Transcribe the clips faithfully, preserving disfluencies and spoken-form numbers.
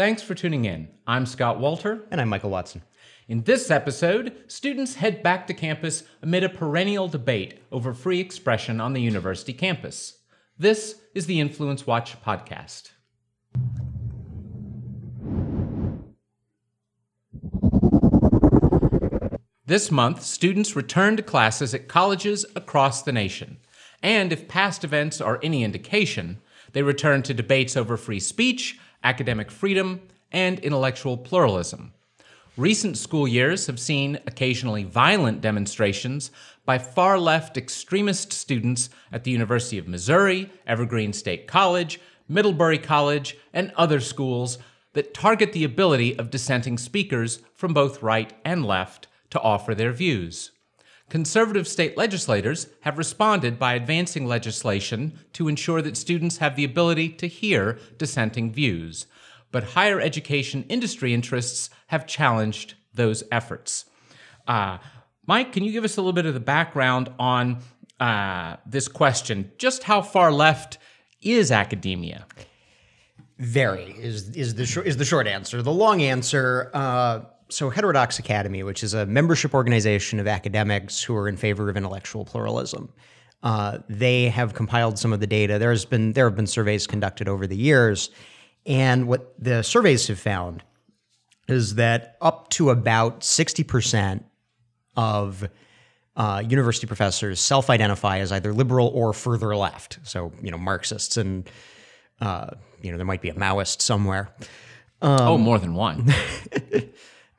Thanks for tuning in. I'm Scott Walter. And I'm Michael Watson. In this episode, students head back to campus amid a perennial debate over free expression on the university campus. This is the Influence Watch podcast. This month, students return to classes at colleges across the nation. And if past events are any indication, they return to debates over free speech, academic freedom, and intellectual pluralism. Recent school years have seen occasionally violent demonstrations by far-left extremist students at the University of Missouri, Evergreen State College, Middlebury College, and other schools that target the ability of dissenting speakers from both right and left to offer their views. Conservative state legislators have responded by advancing legislation to ensure that students have the ability to hear dissenting views, but higher education industry interests have challenged those efforts. Uh, Mike, can you give us a little bit of the background on uh, this question? Just how far left is academia? Very is is the shor- is the short answer. The long answer. Uh, So Heterodox Academy, which is a membership organization of academics who are in favor of intellectual pluralism, uh, they have compiled some of the data. There's been there have been surveys conducted over the years, and what the surveys have found is that up to about sixty percent of uh, university professors self-identify as either liberal or further left. So you know, Marxists, and uh, you know, there might be a Maoist somewhere. Um, oh, more than one.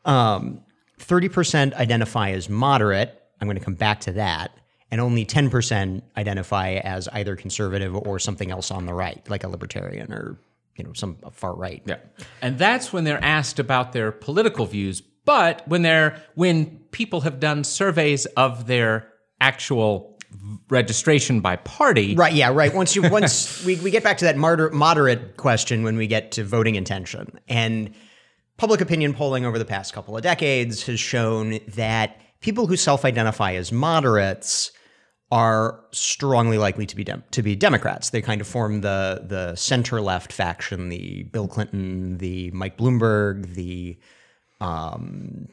Um, thirty percent identify as moderate. I'm going to come back to that. And only ten percent identify as either conservative or something else on the right, like a libertarian or, you know, some far right. Yeah. And that's when they're asked about their political views. But when they're, when people have done surveys of their actual registration by party. Right. Yeah. Right. Once you, once we, we get back to that moder- moderate question when we get to voting intention. And public opinion polling over the past couple of decades has shown that people who self-identify as moderates are strongly likely to be dem- to be Democrats. They kind of form the the center-left faction, the Bill Clinton, the Mike Bloomberg, the um,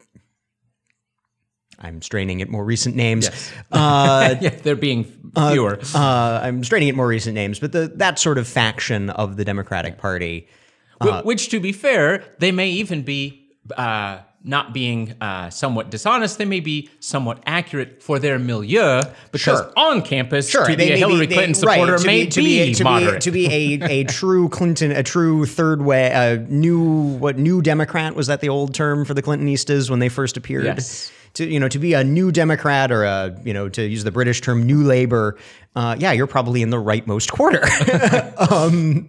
I'm straining at more recent names. Yes. Uh, yeah, they're being fewer. Uh, uh, I'm straining at more recent names, but the, that sort of faction of the Democratic Party. Uh, Which, to be fair, they may even be uh, not being uh, somewhat dishonest. They may be somewhat accurate for their milieu, because sure. on campus, sure. to be they a Hillary be, Clinton they, supporter right. may be, to be, to be moderate. To be, to be a, a true Clinton, a true third way, a new what new Democrat was that the old term for the Clintonistas when they first appeared? Yes. To you know, to be a new Democrat or a you know, to use the British term, new Labour. Uh, yeah, you're probably in the rightmost quarter. um,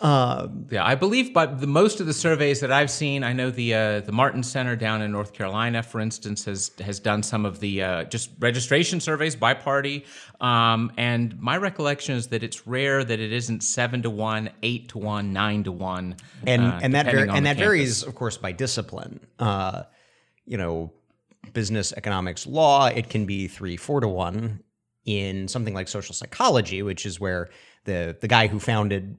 Uh, yeah, I believe by the most of the surveys that I've seen, I know the uh, the Martin Center down in North Carolina, for instance, has has done some of the uh, just registration surveys by party. Um, and my recollection is that it's rare that it isn't seven to one, eight to one, nine to one, and uh, and that var- and that campus. varies, of course, by discipline. Uh, you know, business, economics, law, it can be three, four to one. In something like social psychology, which is where the the guy who founded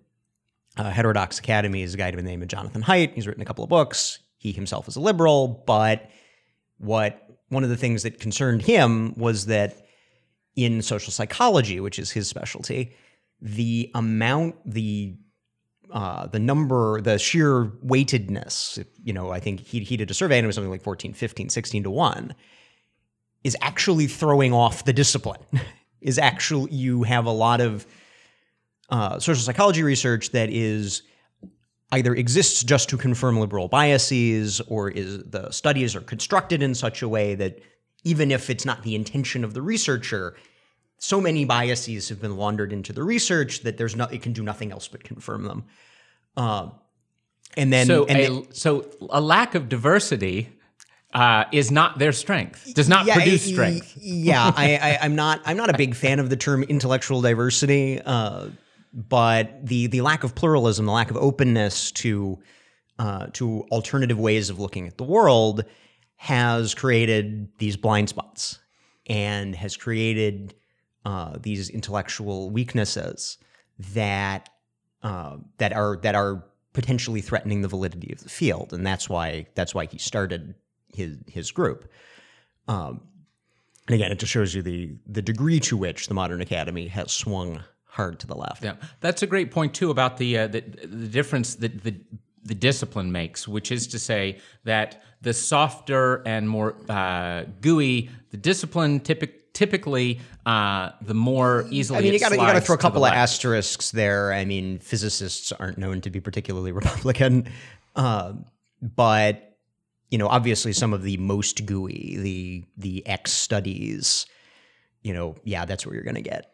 Uh, Heterodox Academy is a guy by the name of Jonathan Haidt. He's written a couple of books. He himself is a liberal, but what one of the things that concerned him was that in social psychology, which is his specialty, the amount, the uh, the number, the sheer weightedness, you know, I think he, he did a survey and it was something like fourteen, fifteen, sixteen to one, is actually throwing off the discipline. is actually, you have a lot of Uh, social psychology research that is either exists just to confirm liberal biases, or is the studies are constructed in such a way that even if it's not the intention of the researcher, so many biases have been laundered into the research that there's not it can do nothing else but confirm them. Uh, and then, so and a, then, so a lack of diversity uh, is not their strength. Does not yeah, produce strength. yeah, I, I, I'm not. I'm not a big fan of the term intellectual diversity. Uh, But the the lack of pluralism, the lack of openness to uh, to alternative ways of looking at the world has created these blind spots and has created uh, these intellectual weaknesses that uh, that are that are potentially threatening the validity of the field, and that's why that's why he started his his group. Um, and again, it just shows you the the degree to which the modern academy has swung hard to the left. Yeah, that's a great point too about the uh, the, the difference that the the discipline makes, which is to say that the softer and more uh, gooey the discipline typically. Typically, uh, the more easily. I mean, you got to throw a couple of asterisks there. I mean, physicists aren't known to be particularly Republican, uh, but you know, obviously, some of the most gooey, the the X studies, you know, yeah, that's where you're going to get.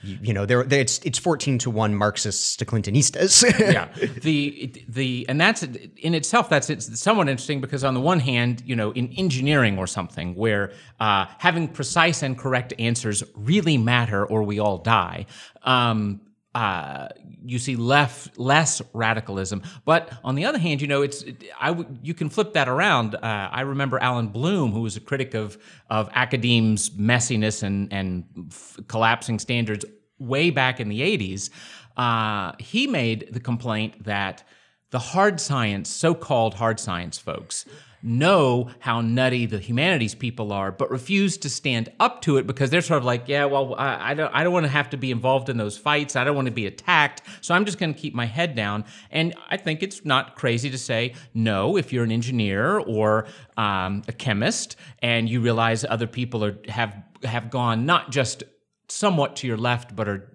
You, you know, there it's it's fourteen to one Marxists to Clintonistas. yeah, the the and that's in itself that's it's somewhat interesting because on the one hand, you know, in engineering or something where uh, having precise and correct answers really matter, or we all die. Um, uh, you see less less radicalism, but on the other hand, you know, it's it, I w- you can flip that around. Uh, I remember Alan Bloom, who was a critic of of academe's messiness and and f- collapsing standards way back in the eighties. Uh, he made the complaint that the hard science, so-called hard science folks, know how nutty the humanities people are, but refuse to stand up to it because they're sort of like, yeah, well, I, I don't, I don't want to have to be involved in those fights. I don't want to be attacked, so I'm just going to keep my head down. And I think it's not crazy to say no if you're an engineer or um, a chemist, and you realize other people are have have gone not just somewhat to your left, but are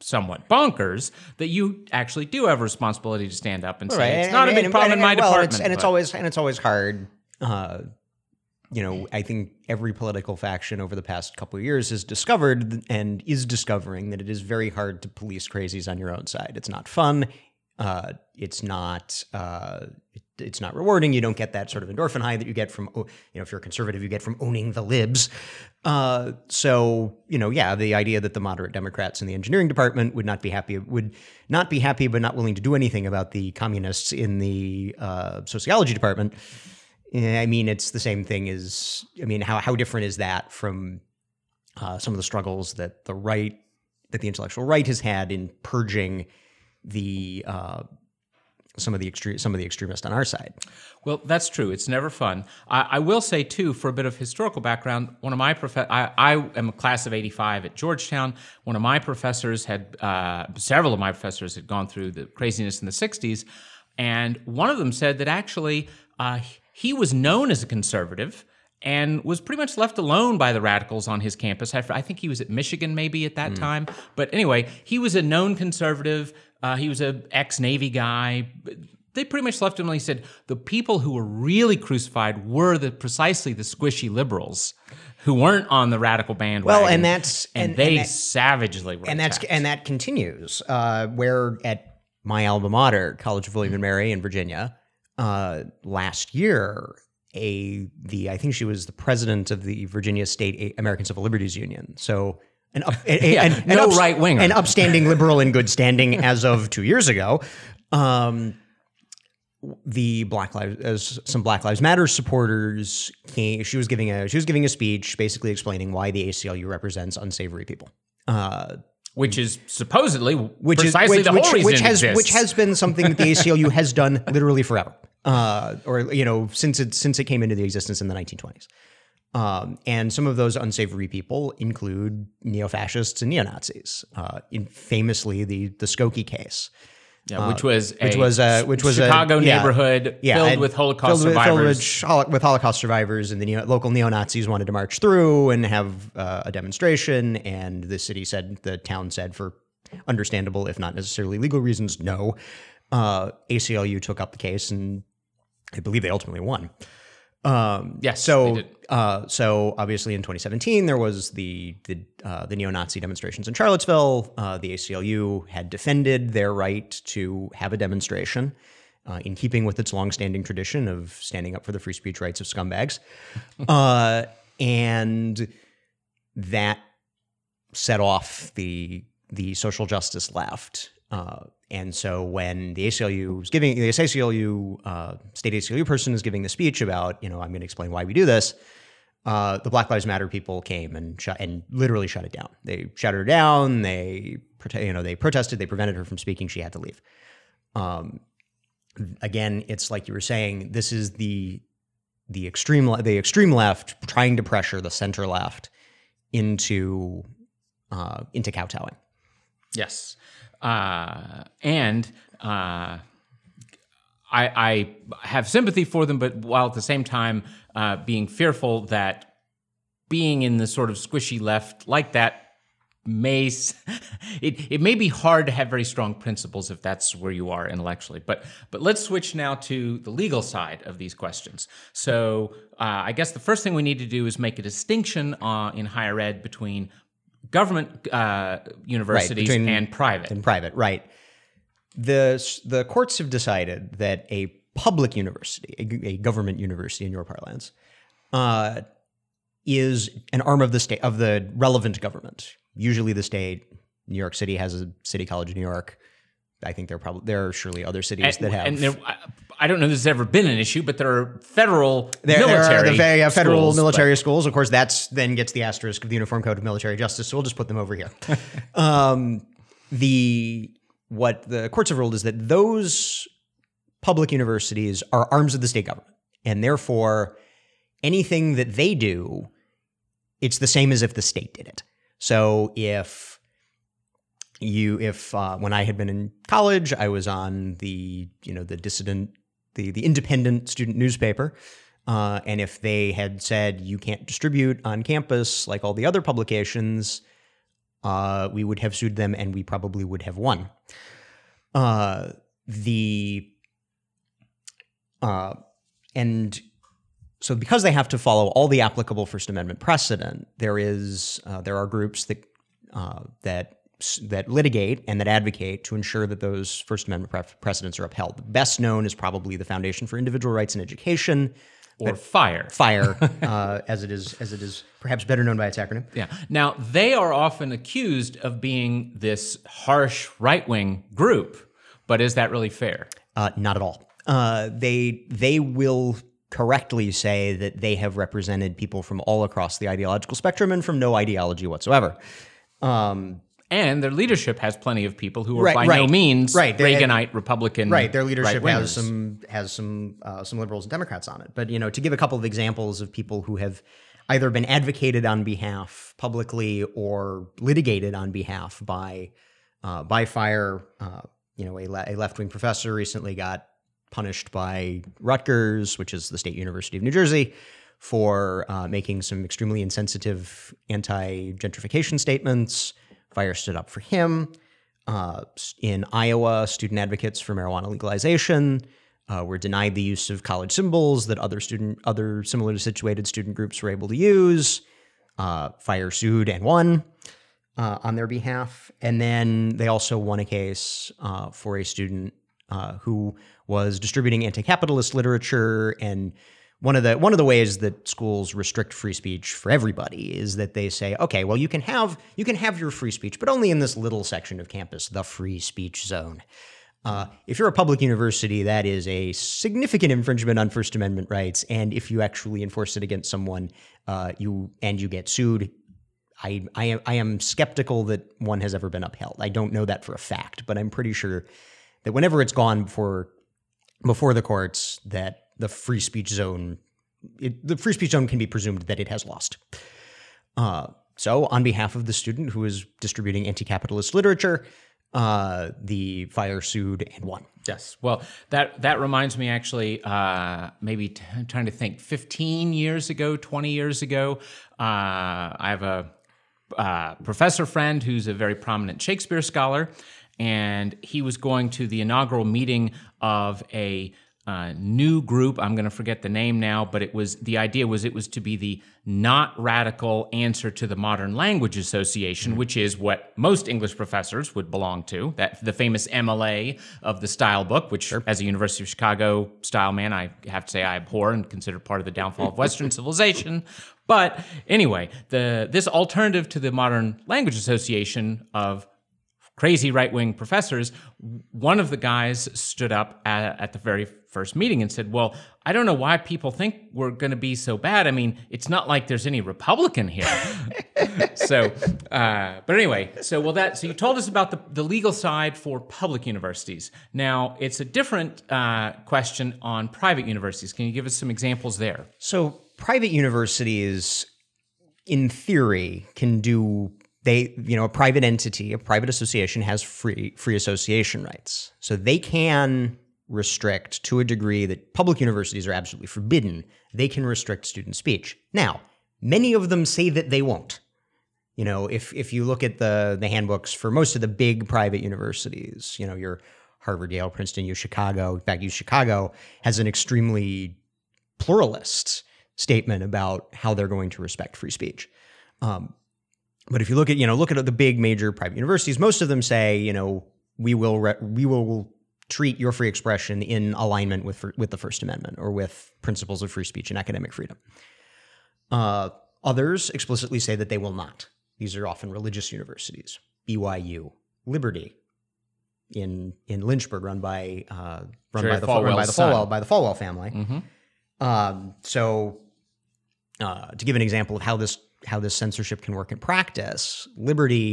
somewhat bonkers, that you actually do have a responsibility to stand up and say right. it's not and, a big and, problem and, and, in my well, department. It's, and it's always and it's always hard. Uh, you know, I think every political faction over the past couple of years has discovered and is discovering that it is very hard to police crazies on your own side. It's not fun. Uh, it's not. Uh, it, it's not rewarding. You don't get that sort of endorphin high that you get from, you know, if you're a conservative, you get from owning the libs. Uh, so, you know, yeah, the idea that the moderate Democrats in the engineering department would not be happy, would not be happy, but not willing to do anything about the communists in the uh, sociology department. I mean, it's the same thing as, I mean, how how different is that from uh, some of the struggles that the right, that the intellectual right has had in purging the uh, some of the extre- some of the extremists on our side. Well, that's true. It's never fun. I, I will say too, for a bit of historical background, one of my prof- I, I am a class of eighty-five at Georgetown. One of my professors had uh, several of my professors had gone through the craziness in the sixties, and one of them said that actually uh, he was known as a conservative and was pretty much left alone by the radicals on his campus. I, I think he was at Michigan maybe at that mm. time, but anyway, he was a known conservative. Uh, he was an ex-Navy guy. They pretty much left him, and he said the people who were really crucified were the precisely the squishy liberals who weren't on the radical bandwagon. Well, and that's and, and they and that, savagely were and attacked. that's and that continues. Uh, where at my alma mater, College of William and Mary in Virginia, uh, last year, a the I think she was the president of the Virginia State American Civil Liberties Union. So. An, up, a, yeah, an, no an ups, right winger, an upstanding liberal in good standing as of two years ago. Um, the Black Lives, as some Black Lives Matter supporters came. She was giving a she was giving a speech, basically explaining why the A C L U represents unsavory people, uh, which is supposedly which precisely is, which, the whole which, reason which has exists. which has been something that the A C L U has done literally forever, uh, or you know since it since it came into the existence in the nineteen twenties. Um, and some of those unsavory people include neo-fascists and neo-Nazis. Uh, in famously, the the Skokie case, yeah, which was uh, a which was a which was Chicago a, neighborhood yeah, filled yeah, with Holocaust filled survivors, with, filled with Holocaust survivors, and the neo, local neo-Nazis wanted to march through and have uh, a demonstration, and the city said, the town said, for understandable if not necessarily legal reasons, no. Uh, A C L U took up the case, and I believe they ultimately won. Um, yes. So, uh, so obviously in twenty seventeen, there was the, the, uh, the neo-Nazi demonstrations in Charlottesville. Uh, the A C L U had defended their right to have a demonstration, uh, in keeping with its longstanding tradition of standing up for the free speech rights of scumbags. uh, and that set off the, the social justice left, uh, And so when the A C L U is giving the A C L U uh, state A C L U person is giving the speech about, you know, I'm going to explain why we do this, uh, the Black Lives Matter people came and shut, and literally shut it down. They shut her down. They, you know, they protested. They prevented her from speaking. She had to leave. Um, again, it's like you were saying, this is the the extreme the extreme left trying to pressure the center left into uh, into kowtowing. Yes, uh, and uh, I, I have sympathy for them, but while at the same time uh, being fearful that being in the sort of squishy left like that may it it may be hard to have very strong principles if that's where you are intellectually. But but let's switch now to the legal side of these questions. So uh, I guess the first thing we need to do is make a distinction uh, in higher ed between government uh, universities right, between, and private. And private, right. The the courts have decided that a public university, a, a government university in your parlance, uh, is an arm of the state of the relevant government. Usually the state. New York City has a city college in New York. I think there are probably there are surely other cities and, that have. And there, I don't know if this has ever been an issue, but there are federal there, military there are the, uh, federal schools, military but. schools. Of course, that's then gets the asterisk of the Uniform Code of Military Justice. So we'll just put them over here. um, the what the courts have ruled is that those public universities are arms of the state government, and therefore anything that they do, it's the same as if the state did it. So if you, if uh, when I had been in college, I was on the, you know, the dissident, the the independent student newspaper, uh, and if they had said you can't distribute on campus like all the other publications, uh, we would have sued them and we probably would have won. Uh, the uh, and. So because they have to follow all the applicable First Amendment precedent, there is uh, there are groups that uh, that that litigate and that advocate to ensure that those First Amendment pre- precedents are upheld. The best known is probably the Foundation for Individual Rights in Education, or FIRE, FIRE, uh, as it is as it is perhaps better known by its acronym. Yeah. Now they are often accused of being this harsh right-wing group, but is that really fair? Uh, not at all. Uh, they they will. correctly say that they have represented people from all across the ideological spectrum and from no ideology whatsoever. Um, and their leadership has plenty of people who are right, by right, no means right, Reaganite, had, Republican. Right, their leadership has some has some uh, some liberals and Democrats on it. But you know, to give a couple of examples of people who have either been advocated on behalf publicly or litigated on behalf by uh, by FIRE. Uh, you know, a, le- a left-wing professor recently got punished by Rutgers, which is the State University of New Jersey, for uh, making some extremely insensitive anti-gentrification statements. FIRE stood up for him. Uh, in Iowa, student advocates for marijuana legalization uh, were denied the use of college symbols that other student, other similarly situated student groups were able to use. Uh, FIRE sued and won uh, on their behalf. And then they also won a case uh, for a student Uh, who was distributing anti-capitalist literature. And one of the one of the ways that schools restrict free speech for everybody is that they say, okay, well, you can have you can have your free speech, but only in this little section of campus, the free speech zone. Uh, if you're a public university, that is a significant infringement on First Amendment rights. And if you actually enforce it against someone, uh, you and you get sued. I, I am I am skeptical that one has ever been upheld. I don't know that for a fact, but I'm pretty sure that whenever it's gone before before the courts, that the free speech zone, it, the free speech zone can be presumed that it has lost. Uh, so on behalf of the student who is distributing anti-capitalist literature, uh, the FIRE sued and won. Yes. Well, that that reminds me actually, uh, maybe t- I'm trying to think, fifteen years ago, twenty years ago, uh, I have a uh, professor friend who's a very prominent Shakespeare scholar, and he was going to the inaugural meeting of a uh, new group. I'm going to forget the name now, but it was the idea was it was to be the not radical answer to the Modern Language Association, mm-hmm. which is what most English professors would belong to. That the famous M L A of the style book, which sure. as a University of Chicago style man, I have to say I abhor and consider part of the downfall of Western civilization. But anyway, the this alternative to the Modern Language Association of crazy right-wing professors, one of the guys stood up at, at the very first meeting and said, well, I don't know why people think we're going to be so bad. I mean, it's not like there's any Republican here. so, uh, but anyway, so well, that so you told us about the, the legal side for public universities. Now, it's a different uh, question on private universities. Can you give us some examples there? So private universities, in theory, can do... They, you know, a private entity, a private association has free free association rights. So they can restrict to a degree that public universities are absolutely forbidden. They can restrict student speech. Now, many of them say that they won't. You know, if if you look at the the handbooks for most of the big private universities, you know, your Harvard, Yale, Princeton, U Chicago, in fact, U Chicago has an extremely pluralist statement about how they're going to respect free speech. Um, But if you look at, you know, look at the big major private universities, most of them say, you know, we will re- we will treat your free expression in alignment with with the First Amendment or with principles of free speech and academic freedom. Uh, others explicitly say that they will not. These are often religious universities: B Y U, Liberty, in in Lynchburg, run by uh, run Jerry by the Falwell by the Falwell by the Falwell family. Mm-hmm. Um, so, uh, to give an example of how this. how this censorship can work in practice. Liberty,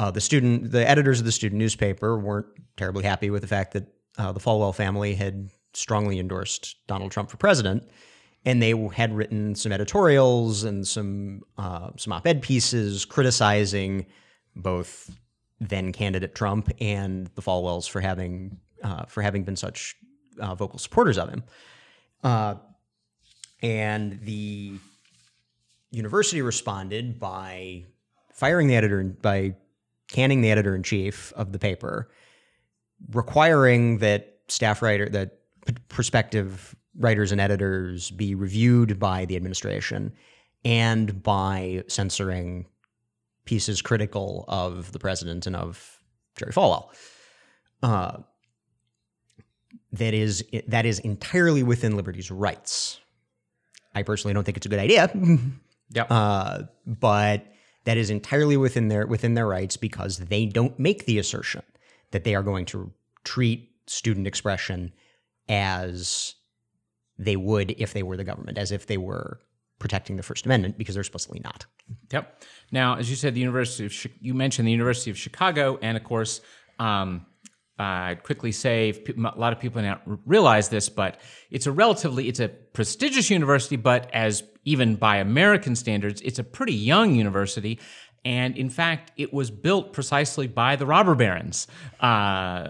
uh, the student, the editors of the student newspaper weren't terribly happy with the fact that uh, the Falwell family had strongly endorsed Donald Trump for president, and they had written some editorials and some uh, some op-ed pieces criticizing both then candidate Trump and the Falwells for having uh, for having been such uh, vocal supporters of him, uh, and the. University responded by firing the editor, by canning the editor-in-chief of the paper, requiring that staff writer, that p- prospective writers and editors be reviewed by the administration, and by censoring pieces critical of the president and of Jerry Falwell. Uh, that is that is entirely within Liberty's rights. I personally don't think it's a good idea. Yep. Uh, but that is entirely within their within their rights because they don't make the assertion that they are going to treat student expression as they would if they were the government, as if they were protecting the First Amendment, because they're supposedly not. Yep. Now, as you said, the University of Chi- you mentioned the University of Chicago, and of course, um, I'd quickly say a lot of people don't realize this, but it's a relatively it's a prestigious university, but as even by American standards, it's a pretty young university. And in fact, it was built precisely by the robber barons, uh,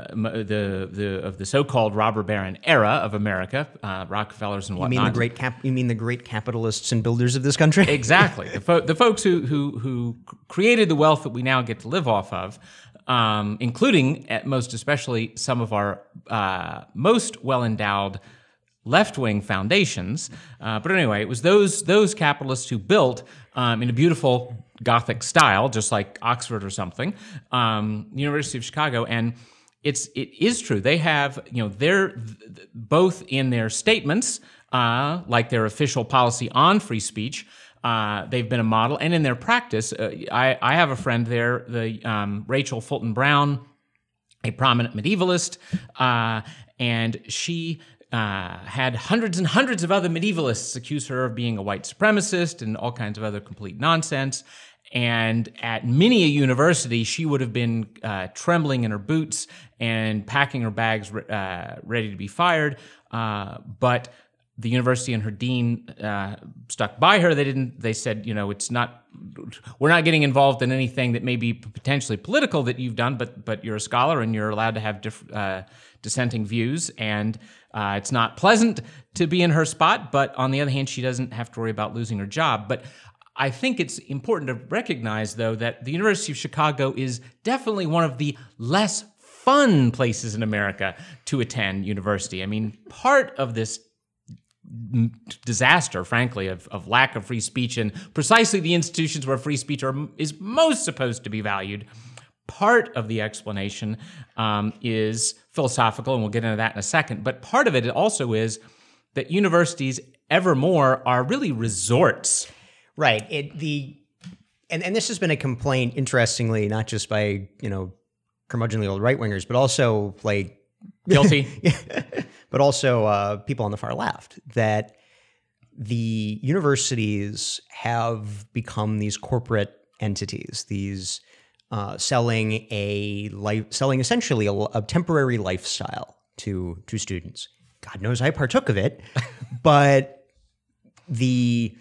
the the of the so-called robber baron era of America, uh, Rockefellers and whatnot. You mean the great cap- You mean the great capitalists and builders of this country? Exactly, the, fo- the folks who who who created the wealth that we now get to live off of, um, including at most especially some of our uh, most well-endowed left-wing foundations. Uh, but anyway, it was those those capitalists who built um, in a beautiful Gothic style, just like Oxford or something, um, University of Chicago. And it's it is true. They have, you know, they're th- both in their statements, uh, like their official policy on free speech, uh, they've been a model. And in their practice, uh, I, I have a friend there, the um, Rachel Fulton Brown, a prominent medievalist, uh, and she... Uh, had hundreds and hundreds of other medievalists accuse her of being a white supremacist and all kinds of other complete nonsense. And at many a university, she would have been uh, trembling in her boots and packing her bags, uh, ready to be fired. Uh, but the university and her dean uh, stuck by her. They didn't. They said, you know, it's not. We're not getting involved in anything that may be potentially political that you've done. But but you're a scholar and you're allowed to have diff- uh, dissenting views and. Uh, it's not pleasant to be in her spot, but on the other hand, she doesn't have to worry about losing her job. But I think it's important to recognize, though, that the University of Chicago is definitely one of the less fun places in America to attend university. I mean, part of this disaster, frankly, of, of lack of free speech and precisely the institutions where free speech are, is most supposed to be valued, part of the explanation um, is philosophical, and we'll get into that in a second. But part of it also is that universities ever more are really resorts. Right. It, the and, and this has been a complaint, interestingly, not just by, you know, curmudgeonly old right-wingers, but also like... Guilty. But also uh, people on the far left, that the universities have become these corporate entities, these uh, selling a life, selling essentially a, a temporary lifestyle to to students. God knows I partook of it, but the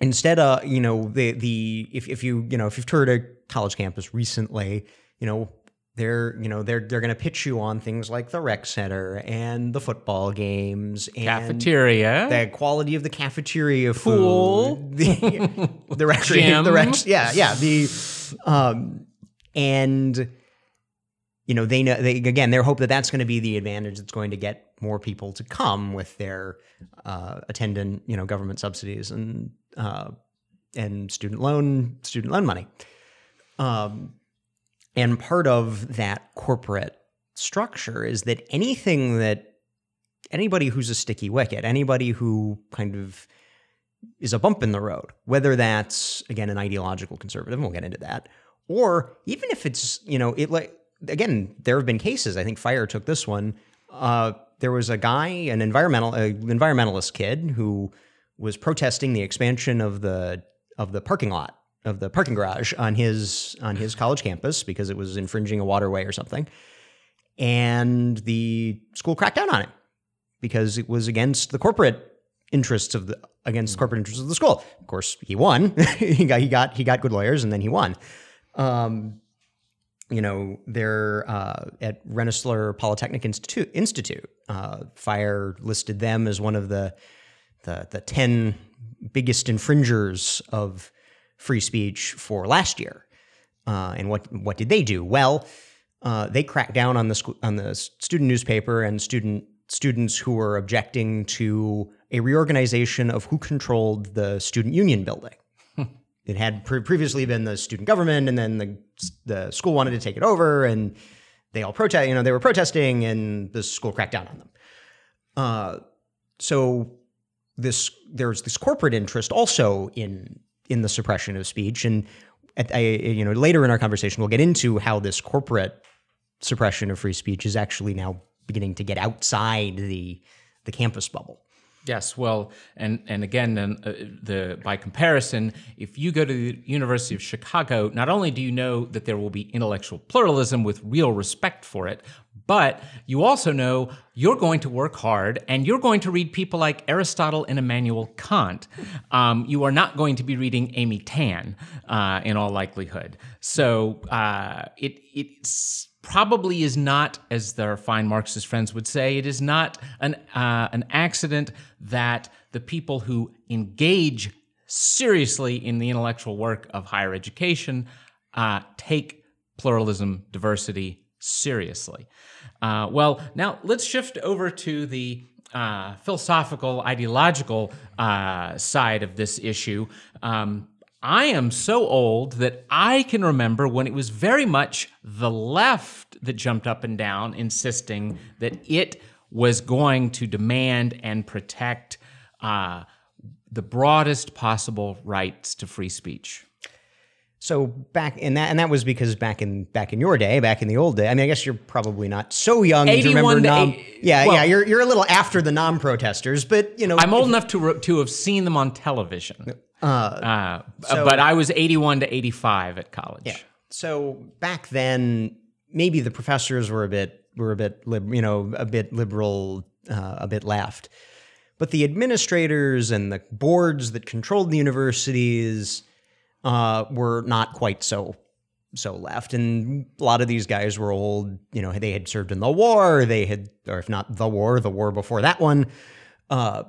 instead of you know the the if if you you know if you've toured a college campus recently, you know. They're, you know, they're they're going to pitch you on things like the rec center and the football games, and cafeteria, the quality of the cafeteria, pool, food, the, the rec, Gym. the rec, yeah, yeah, the, um, and you know they know they again their hope that that's going to be the advantage that's going to get more people to come with their uh, attendant, you know, government subsidies and uh, and student loan student loan money. Um, And part of that corporate structure is that anything that anybody who's a sticky wicket, anybody who kind of is a bump in the road, whether that's, again, an ideological conservative, and we'll get into that, or even if it's, you know, it like, again, there have been cases, I think Fire took this one, uh, there was a guy, an environmental uh, environmentalist kid who was protesting the expansion of the of the parking lot. of the parking garage on his on his college campus because it was infringing a waterway or something. And the school cracked down on it because it was against the corporate interests of the against the corporate interests of the school. Of course, he won. he got he got he got good lawyers and then he won. Um, you know, they're uh, at Rensselaer Polytechnic Institute Institute. Uh, F I R E listed them as one of the the the ten biggest infringers of free speech for last year, uh, and what what did they do? Well, uh, they cracked down on the sc- on the student newspaper and student students who were objecting to a reorganization of who controlled the student union building. It had pre- previously been the student government, and then the the school wanted to take it over, and they all protest. You know, they were protesting, and the school cracked down on them. Uh, so this there's this corporate interest also in. in the suppression of speech. And at, I, you know, later in our conversation, we'll get into how this corporate suppression of free speech is actually now beginning to get outside the the campus bubble. Yes, well, and and again, the, the by comparison, if you go to the University of Chicago, not only do you know that there will be intellectual pluralism with real respect for it, but you also know you're going to work hard and you're going to read people like Aristotle and Immanuel Kant. Um, you are not going to be reading Amy Tan uh, in all likelihood. So uh, it it's... probably is not, as their fine Marxist friends would say, it is not an uh, an accident that the people who engage seriously in the intellectual work of higher education uh, take pluralism, diversity seriously. Uh, well, now let's shift over to the uh, philosophical, ideological uh, side of this issue. Um, I am so old that I can remember when it was very much the left that jumped up and down, insisting that it was going to demand and protect uh, the broadest possible rights to free speech. So back in that, and that was because back in back in your day, back in the old day. I mean, I guess you're probably not so young to remember. Nom, eight, yeah, well, yeah, you're you're a little after the non-protesters, but you know, I'm old if, enough to re- to have seen them on television. Uh, uh, so, but I was eighty-one to eighty-five at college. Yeah. So back then, maybe the professors were a bit were a bit lib- you know a bit liberal, uh, a bit left, but the administrators and the boards that controlled the universities. Uh, were not quite so so left, and a lot of these guys were old. You know, they had served in the war. They had, or if not the war, the war before that one. Uh,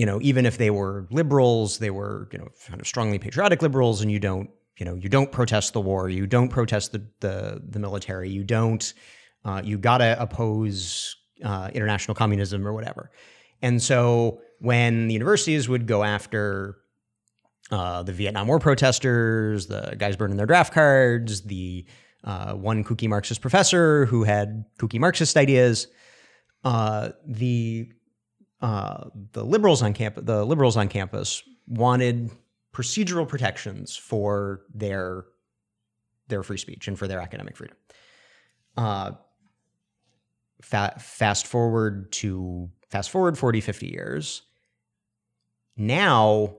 you know, even if they were liberals, they were you know kind of strongly patriotic liberals. And you don't, you know, you don't protest the war. You don't protest the the, the military. You don't. Uh, you gotta oppose uh, international communism or whatever. And so when the universities would go after. Uh, the Vietnam War protesters, the guys burning their draft cards, the uh, one kooky Marxist professor who had kooky Marxist ideas, uh, the uh, the liberals on campus, the liberals on campus wanted procedural protections for their their free speech and for their academic freedom. Uh, fa- fast forward to fast forward forty, fifty years. Now,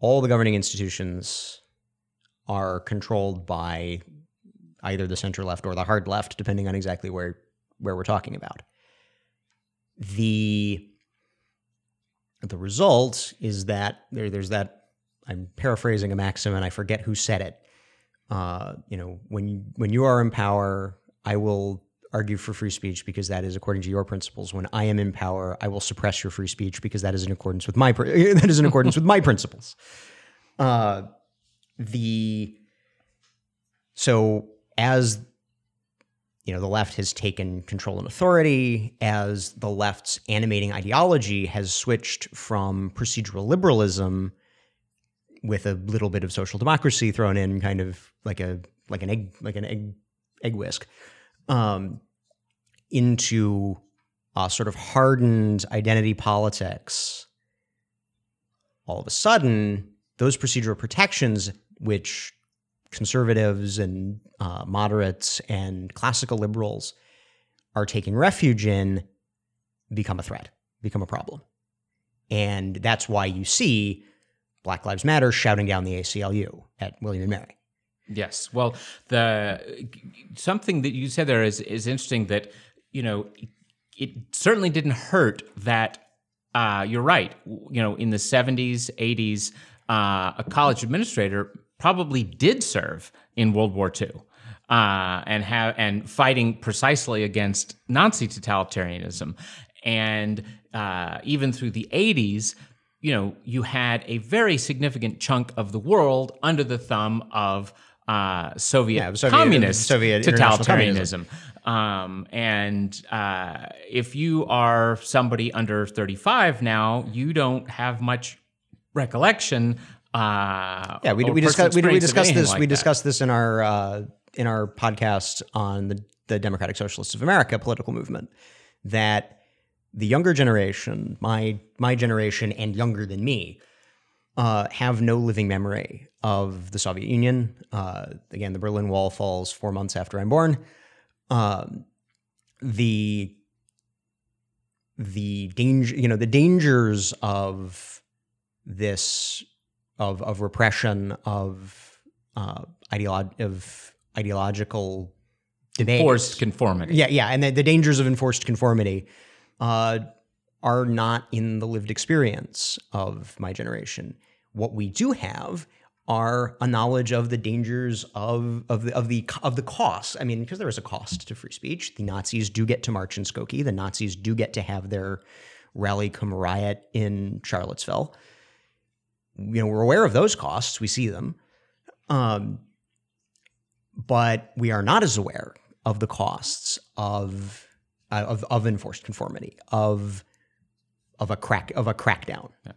all the governing institutions are controlled by either the center left or the hard left, depending on exactly where, where we're talking about. The, the result is that there, there's that, I'm paraphrasing a maxim and I forget who said it. Uh, you know, when, when you are in power, I will argue for free speech because that is according to your principles. When I am in power, I will suppress your free speech because that is in accordance with my, that is in accordance with my principles. Uh, the, so as, you know, the left has taken control and authority, as the left's animating ideology has switched from procedural liberalism with a little bit of social democracy thrown in, kind of like a like an egg like an egg egg whisk, um, into a sort of hardened identity politics. All of a sudden, those procedural protections, which conservatives and uh, moderates and classical liberals are taking refuge in, become a threat, become a problem. And that's why you see Black Lives Matter shouting down the A C L U at William and Mary. Yes. Well, the something that you said there is is interesting, that, you know, it certainly didn't hurt that uh, you're right. You know, in the seventies, eighties, uh, a college administrator probably did serve in World War Two, uh, and have and fighting precisely against Nazi totalitarianism, and uh, even through the eighties, you know, you had a very significant chunk of the world under the thumb of uh, Soviet, yeah, Soviet communist Soviet totalitarianism. Communism. Um, and uh, if you are somebody under thirty-five now, you don't have much recollection. Uh, yeah, we we discussed we, we discussed this like we that. discussed this in our uh, in our podcast on the, the Democratic Socialists of America political movement, that the younger generation, my my generation and younger than me, uh, have no living memory of the Soviet Union. Uh, again, the Berlin Wall falls four months after I'm born. Uh, the the danger, you know, the dangers of this. Of of repression, of uh, ideolo- of ideological debate, enforced conformity. Yeah, yeah, and the, the dangers of enforced conformity uh, are not in the lived experience of my generation. What we do have are a knowledge of the dangers of of the of the of the costs. I mean, because there is a cost to free speech. The Nazis do get to march in Skokie. The Nazis do get to have their rally cum riot in Charlottesville. You know, we're aware of those costs. We see them. Um, but we are not as aware of the costs of, uh, of, of enforced conformity, of, of a crack, of a crackdown. Yeah.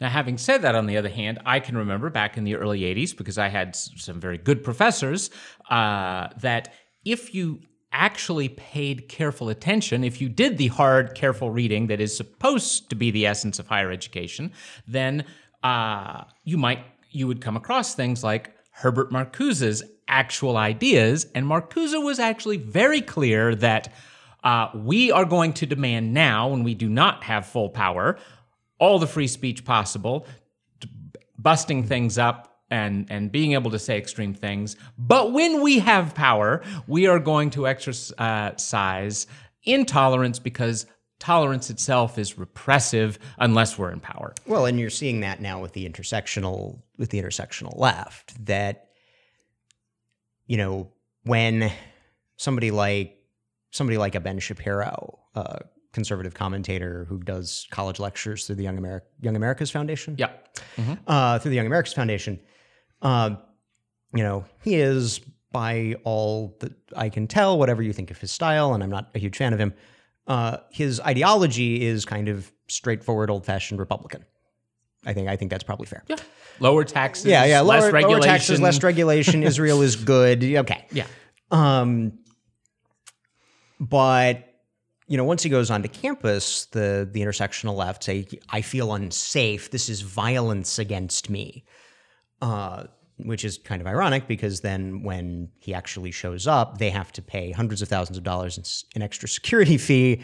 Now, having said that, on the other hand, I can remember back in the early eighties, because I had some very good professors, uh, that if you actually paid careful attention, if you did the hard, careful reading that is supposed to be the essence of higher education, then Uh, you might you would come across things like Herbert Marcuse's actual ideas, and Marcuse was actually very clear that uh, we are going to demand now, when we do not have full power, all the free speech possible, t- busting things up and and being able to say extreme things. But when we have power, we are going to exercise intolerance, because tolerance itself is repressive unless we're in power. Well, and you're seeing that now with the intersectional with the intersectional left, that, you know, when somebody like somebody like a Ben Shapiro, a conservative commentator who does college lectures through the Young Ameri- Young America's Foundation, yeah, mm-hmm. uh, through the Young America's Foundation, uh, you know, he is, by all that I can tell, whatever you think of his style, and I'm not a huge fan of him, Uh, his ideology is kind of straightforward, old-fashioned Republican. I think I think that's probably fair. Yeah, lower taxes, yeah, yeah, lower, less regulation. Lower taxes, less regulation. Israel is good. Okay, yeah. Um, but you know, once he goes onto campus, the the intersectional left say, "I feel unsafe. This is violence against me." Uh, which is kind of ironic because then when he actually shows up, they have to pay hundreds of thousands of dollars in extra security fee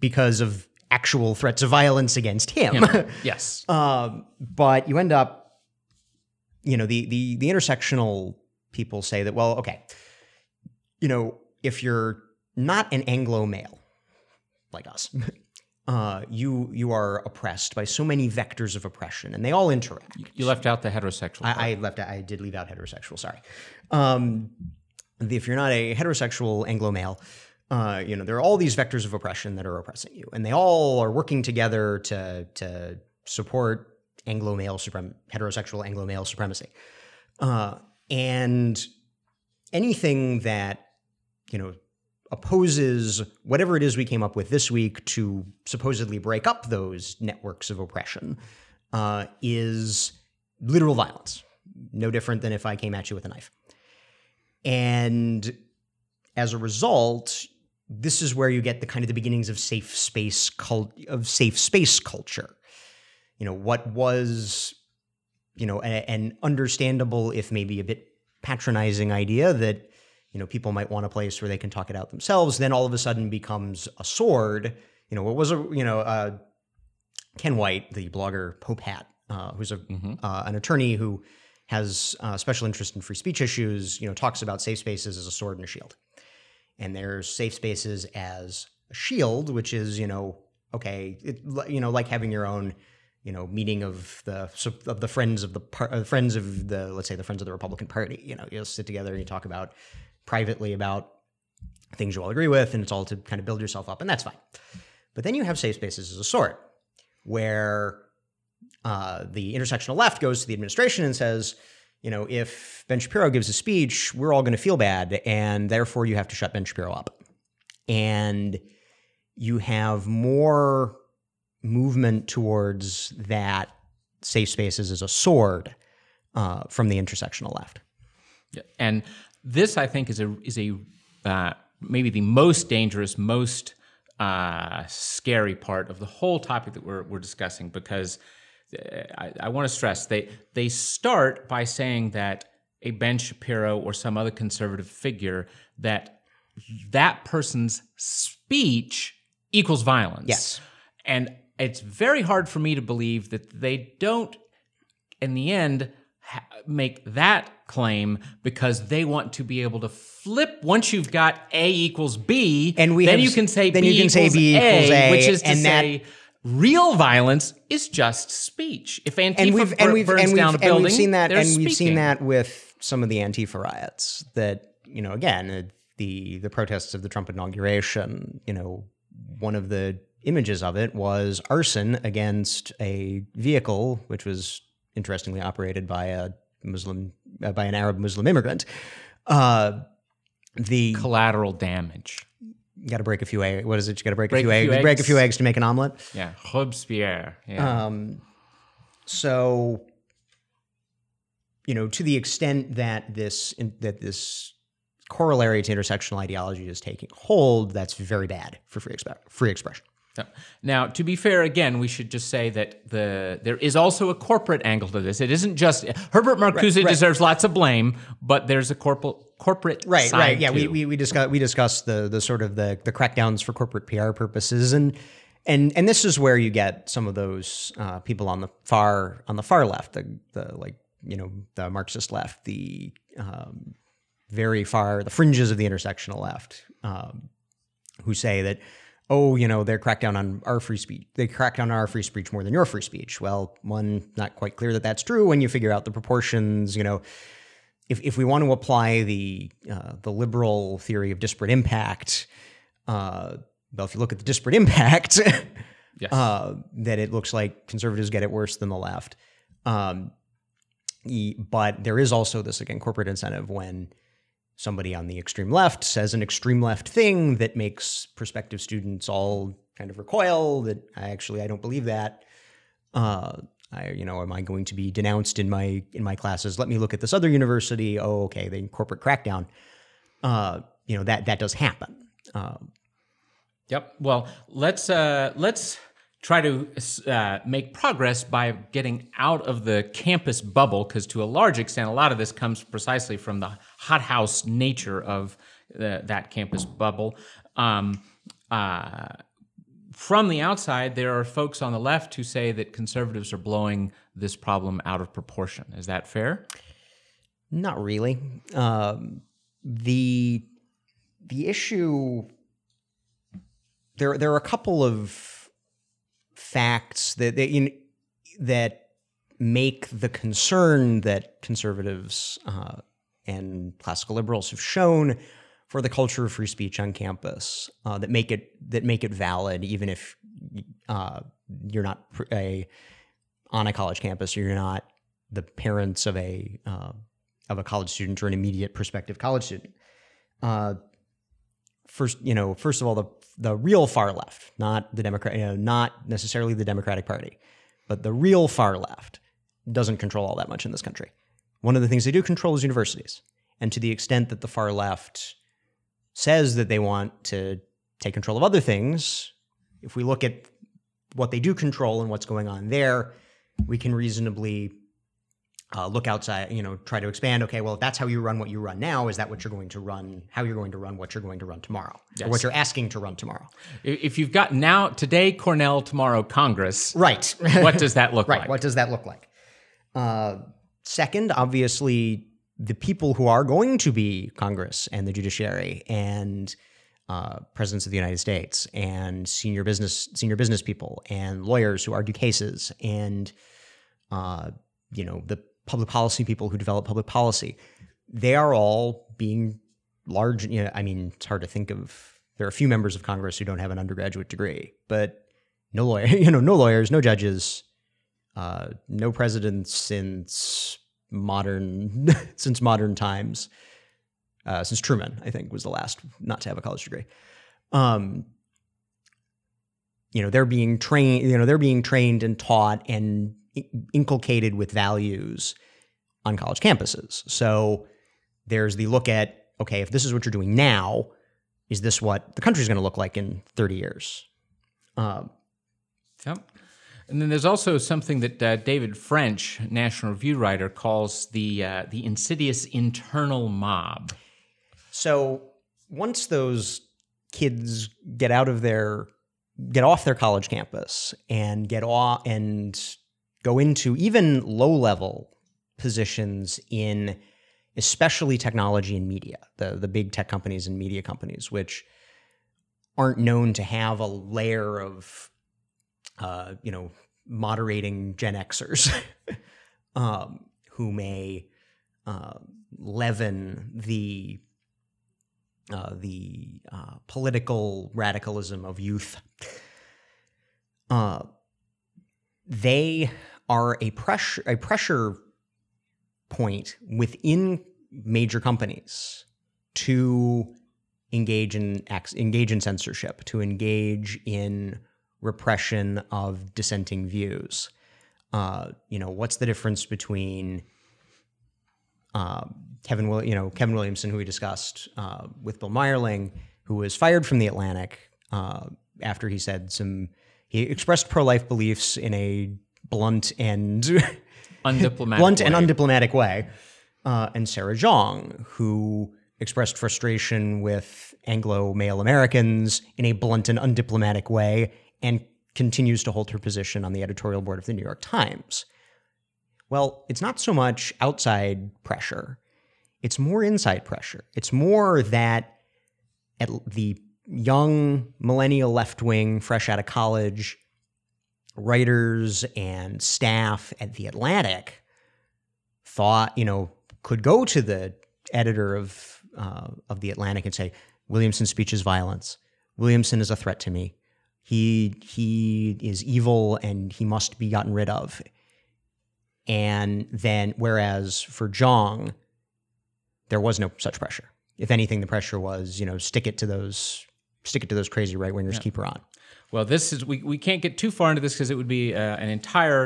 because of actual threats of violence against him. Yeah. Yes. Um, but you end up, you know, the, the, the intersectional people say that, well, okay, you know, if you're not an Anglo male like us, uh, you you are oppressed by so many vectors of oppression, and they all interact. You left out the heterosexual. I, I left. I did leave out heterosexual. Sorry. Um, if you're not a heterosexual Anglo male, uh, you know, there are all these vectors of oppression that are oppressing you, and they all are working together to to support Anglo male suprem heterosexual Anglo male supremacy, uh, and anything that you know opposes whatever it is we came up with this week to supposedly break up those networks of oppression uh, is literal violence. No different than if I came at you with a knife. And as a result, this is where you get the kind of the beginnings of safe space cult of safe space culture. You know, what was, you know, a, an understandable, if maybe a bit patronizing idea that you know, people might want a place where they can talk it out themselves, then all of a sudden becomes a sword. You know, what was a, you know, uh, Ken White, the blogger Popehat, uh, who's a, mm-hmm. uh, an attorney who has a uh, special interest in free speech issues, you know, talks about safe spaces as a sword and a shield. And there's safe spaces as a shield, which is, you know, okay, it, you know, like having your own, you know, meeting of the of the friends of the, uh, friends of the, let's say the friends of the Republican Party, you know, you'll sit together and you talk about, privately about things you all agree with, and it's all to kind of build yourself up, and that's fine. But then you have safe spaces as a sword, where uh, the intersectional left goes to the administration and says, you know, if Ben Shapiro gives a speech, we're all going to feel bad, and therefore you have to shut Ben Shapiro up. And you have more movement towards that safe spaces as a sword uh, from the intersectional left. Yeah. And this, I think, is a is a uh, maybe the most dangerous, most uh, scary part of the whole topic that we're we're discussing, because I, I want to stress they they start by saying that a Ben Shapiro or some other conservative figure, that that person's speech equals violence. Yes, and it's very hard for me to believe that they don't, in the end, ha- make that claim, because they want to be able to flip. Once you've got A equals B, and we then have, you can say then B you can equals, say B A, equals A, which is to and say that, real violence is just speech. If Antifa and we've, and we've, burns and we've, down a building, and we've seen that, and speaking. We've seen that with some of the Antifa riots. That you know, again, the the protests of the Trump inauguration. You know, one of the images of it was arson against a vehicle, which was interestingly operated by a Muslim. Uh, by an Arab Muslim immigrant, uh, the collateral damage. You got to break a few eggs. What is it? You got to break, break a few, egg, few eggs. Break a few eggs to make an omelet. Yeah, Robespierre. Yeah. Um, so, you know, to the extent that this in, that this corollary to intersectional ideology is taking hold, that's very bad for free exp- free expression. Now, to be fair, again, we should just say that the there is also a corporate angle to this. It isn't just Herbert Marcuse right, right. deserves lots of blame, but there's a corporate corporate right, side right. Yeah, too. we we we discuss we discuss the the sort of the the crackdowns for corporate P R purposes, and and and this is where you get some of those uh, people on the far on the far left, the the like you know the Marxist left, the um, very far the fringes of the intersectional left, um, who say that. Oh, you know, they're cracked down on our free speech. They crack down on our free speech more than your free speech. Well, one, not quite clear that that's true when you figure out the proportions. You know, if if we want to apply the uh, the liberal theory of disparate impact, uh, well, if you look at the disparate impact, yes. uh, that it looks like conservatives get it worse than the left. Um, but there is also this, again, corporate incentive when somebody on the extreme left says an extreme left thing that makes prospective students all kind of recoil that I actually, I don't believe that. Uh, I, you know, am I going to be denounced in my, in my classes? Let me look at this other university. Oh, okay. They corporate crackdown. Uh, you know, that, that does happen. Um, yep. Well, let's, uh, let's try to uh, make progress by getting out of the campus bubble, because to a large extent, a lot of this comes precisely from the hothouse nature of the, that campus bubble. Um, uh, from the outside, there are folks on the left who say that conservatives are blowing this problem out of proportion. Is that fair? Not really. Um, the the issue, there there are a couple of facts that that, you know, that make the concern that conservatives uh, and classical liberals have shown for the culture of free speech on campus, uh, that make it that make it valid, even if uh, you're not a on a college campus, or you're not the parents of a uh, of a college student or an immediate prospective college student. Uh, first, you know, first of all, the the real far left, not the Democrat, you know, not necessarily the Democratic Party, but the real far left doesn't control all that much in this country. One of the things they do control is universities, and to the extent that the far left says that they want to take control of other things, if we look at what they do control and what's going on there, we can reasonably uh, look outside, you know, try to expand, okay, well, if that's how you run what you run now, is that what you're going to run, how you're going to run what you're going to run tomorrow, yes. or what you're asking to run tomorrow? If you've got now, today, Cornell, tomorrow, Congress. Right. What does that look right. like? Right, what does that look like? Uh, second, obviously, the people who are going to be Congress and the judiciary and uh, presidents of the United States and senior business senior business people and lawyers who argue cases and uh, you know, the public policy people who develop public policy, they are all being large. You know, I mean, it's hard to think of. There are a few members of Congress who don't have an undergraduate degree, but no lawyer, you know, no lawyers, no judges, uh, no presidents since. Modern, since modern times, uh, since Truman, I think, was the last not to have a college degree. Um, you know, they're being trained. You know, they're being trained and taught and inculcated with values on college campuses. So there's the look at, okay, if this is what you're doing now, is this what the country's going to look like in thirty years? Um, yep. And then there's also something that uh, David French, National Review writer, calls the uh, the insidious internal mob. So once those kids get out of their get off their college campus and get off and go into even low level positions in especially technology and media, the the big tech companies and media companies, which aren't known to have a layer of Uh, you know, moderating Gen Xers um, who may uh, leaven the uh, the uh, political radicalism of youth. Uh, they are a pressure a pressure point within major companies to engage in engage in censorship, to engage in repression of dissenting views. Uh, you know, what's the difference between uh, Kevin, Will- you know, Kevin Williamson, who we discussed uh, with Bill Meyerling, who was fired from The Atlantic uh, after he said some, he expressed pro-life beliefs in a blunt and undiplomatic blunt way. and undiplomatic way, uh, and Sarah Zhang, who expressed frustration with Anglo male Americans in a blunt and undiplomatic way, and continues to hold her position on the editorial board of the New York Times. Well, it's not so much outside pressure. It's more inside pressure. It's more that at the young millennial left wing, fresh out of college, writers and staff at The Atlantic thought, you know, could go to the editor of, uh, of The Atlantic and say, Williamson's speech is violence. Williamson is a threat to me. He he is evil and he must be gotten rid of. And then, whereas for Zhang, there was no such pressure. If anything, the pressure was, you know, stick it to those, stick it to those crazy right wingers, yeah. Keep her on. Well, this is we, we can't get too far into this because it would be uh, an entire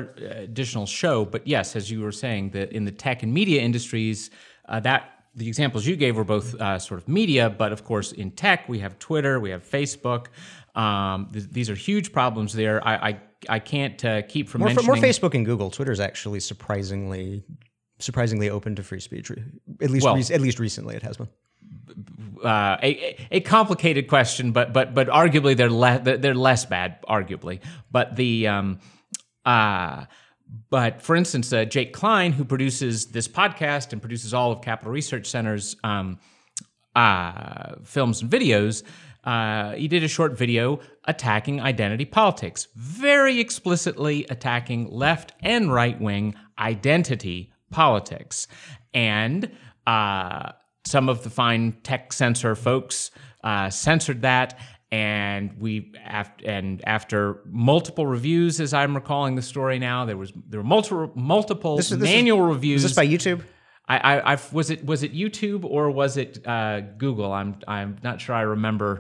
additional show. But yes, as you were saying, that in the tech and media industries, uh, that the examples you gave were both uh, sort of media, but of course in tech we have Twitter, we have Facebook. Um, th these are huge problems there. I I, I can't uh, keep from more, mentioning more Facebook and Google. Twitter's actually surprisingly surprisingly open to free speech. At least well, at least recently it has been. Uh, a, a complicated question, but but but arguably they're less they're less bad, arguably. But the um, uh, but for instance, uh, Jake Klein, who produces this podcast and produces all of Capital Research Center's um, uh, films and videos, uh, he did a short video attacking identity politics, very explicitly attacking left and right wing identity politics, and. Uh, Some of the fine tech censor folks uh, censored that, and we after and after multiple reviews, as I'm recalling the story now, there was there were multiple multiple this is, this manual is, reviews. Is this by YouTube? I, I, I was it was it YouTube or was it uh, Google? I'm I'm not sure. I remember,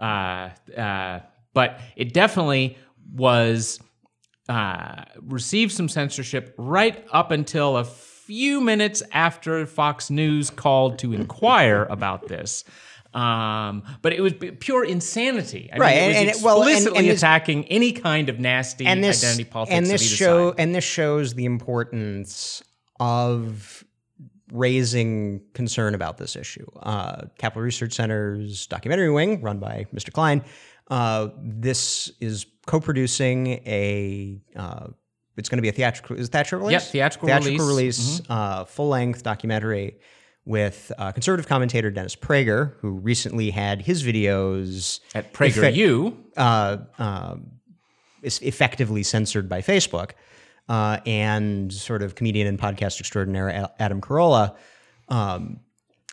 uh, uh, but it definitely was uh, received some censorship right up until a. few minutes after Fox News called to inquire about this, um, but it was pure insanity. I right, mean, it was and, and, well, explicitly and, and attacking this, any kind of nasty and this, identity politics. And this show, and this shows the importance of raising concern about this issue. Uh, Capital Research Center's documentary wing, run by Mister Klein, uh, this is co-producing a. Uh, It's going to be a theatrical, is it theatrical release? Yes, theatrical, theatrical release. Theatrical release, mm-hmm. uh, full-length documentary with uh, conservative commentator Dennis Prager, who recently had his videos... At PragerU. Uh, uh, is effectively censored by Facebook. Uh, and sort of comedian and podcast extraordinaire Adam Carolla, um,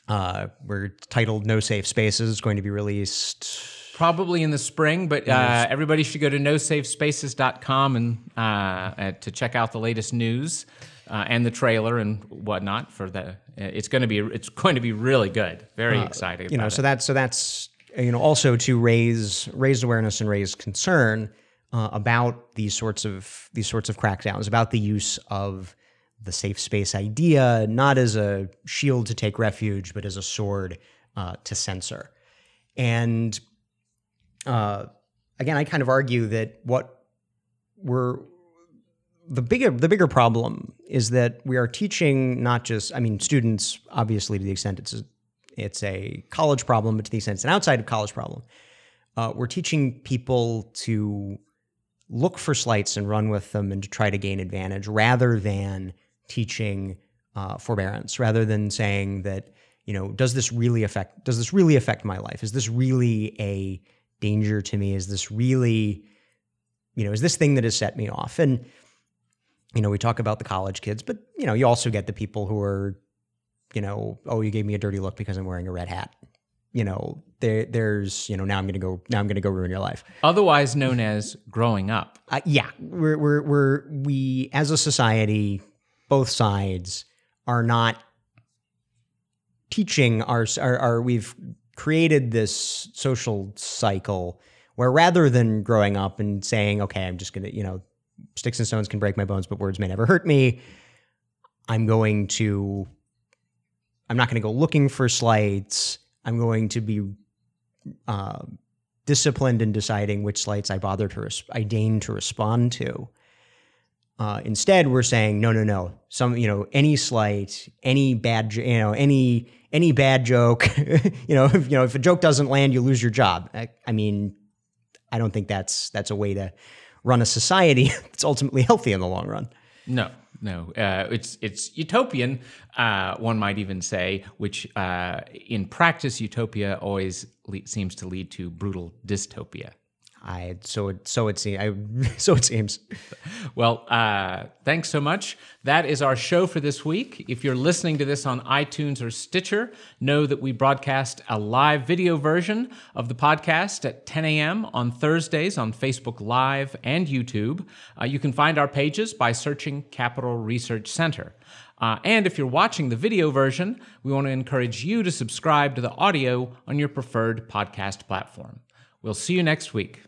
uh, were titled No Safe Spaces, is going to be released... Probably in the spring, but uh, everybody should go to no safe spaces dot com and uh, to check out the latest news uh, and the trailer and whatnot. For the it's going to be it's going to be really good, very uh, exciting. You know, so that's so that's you know also to raise raise awareness and raise concern uh, about these sorts of these sorts of crackdowns, about the use of the safe space idea, not as a shield to take refuge, but as a sword uh, to censor, and. Uh, again, I kind of argue that what we're the bigger the bigger problem is that we are teaching not just I mean students obviously to the extent it's a, it's a college problem, but to the extent it's an outside of college problem, uh, we're teaching people to look for slights and run with them and to try to gain advantage rather than teaching uh, forbearance, rather than saying that you know does this really affect does this really affect my life? Is this really a danger to me? Is this really, you know, is this thing that has set me off? And, you know, we talk about the college kids, but, you know, you also get the people who are, you know, oh, you gave me a dirty look because I'm wearing a red hat. You know, there, there's, you know, now I'm going to go, now I'm going to go ruin your life. Otherwise known as growing up. Uh, yeah. We're, we're, we're, we, as a society, both sides are not teaching our, our, our we've, created this social cycle where rather than growing up and saying, okay, I'm just going to, you know, sticks and stones can break my bones, but words may never hurt me. I'm going to, I'm not going to go looking for slights. I'm going to be uh, disciplined in deciding which slights I bother to, res I deign to respond to. Uh, instead, we're saying, no, no, no, some, you know, any slight, any bad, you know, any, any bad joke, you know, if, you know, if a joke doesn't land, you lose your job. I, I mean, I don't think that's, that's a way to run a society that's ultimately healthy in the long run. No, no, uh, it's, it's utopian. Uh, one might even say, which, uh, in practice, utopia always le- seems to lead to brutal dystopia. I so it so it seems I so it seems. Well, uh, thanks so much. That is our show for this week. If you're listening to this on iTunes or Stitcher, know that we broadcast a live video version of the podcast at ten A M on Thursdays on Facebook Live and YouTube. Uh, you can find our pages by searching Capital Research Center. Uh, and if you're watching the video version, we want to encourage you to subscribe to the audio on your preferred podcast platform. We'll see you next week.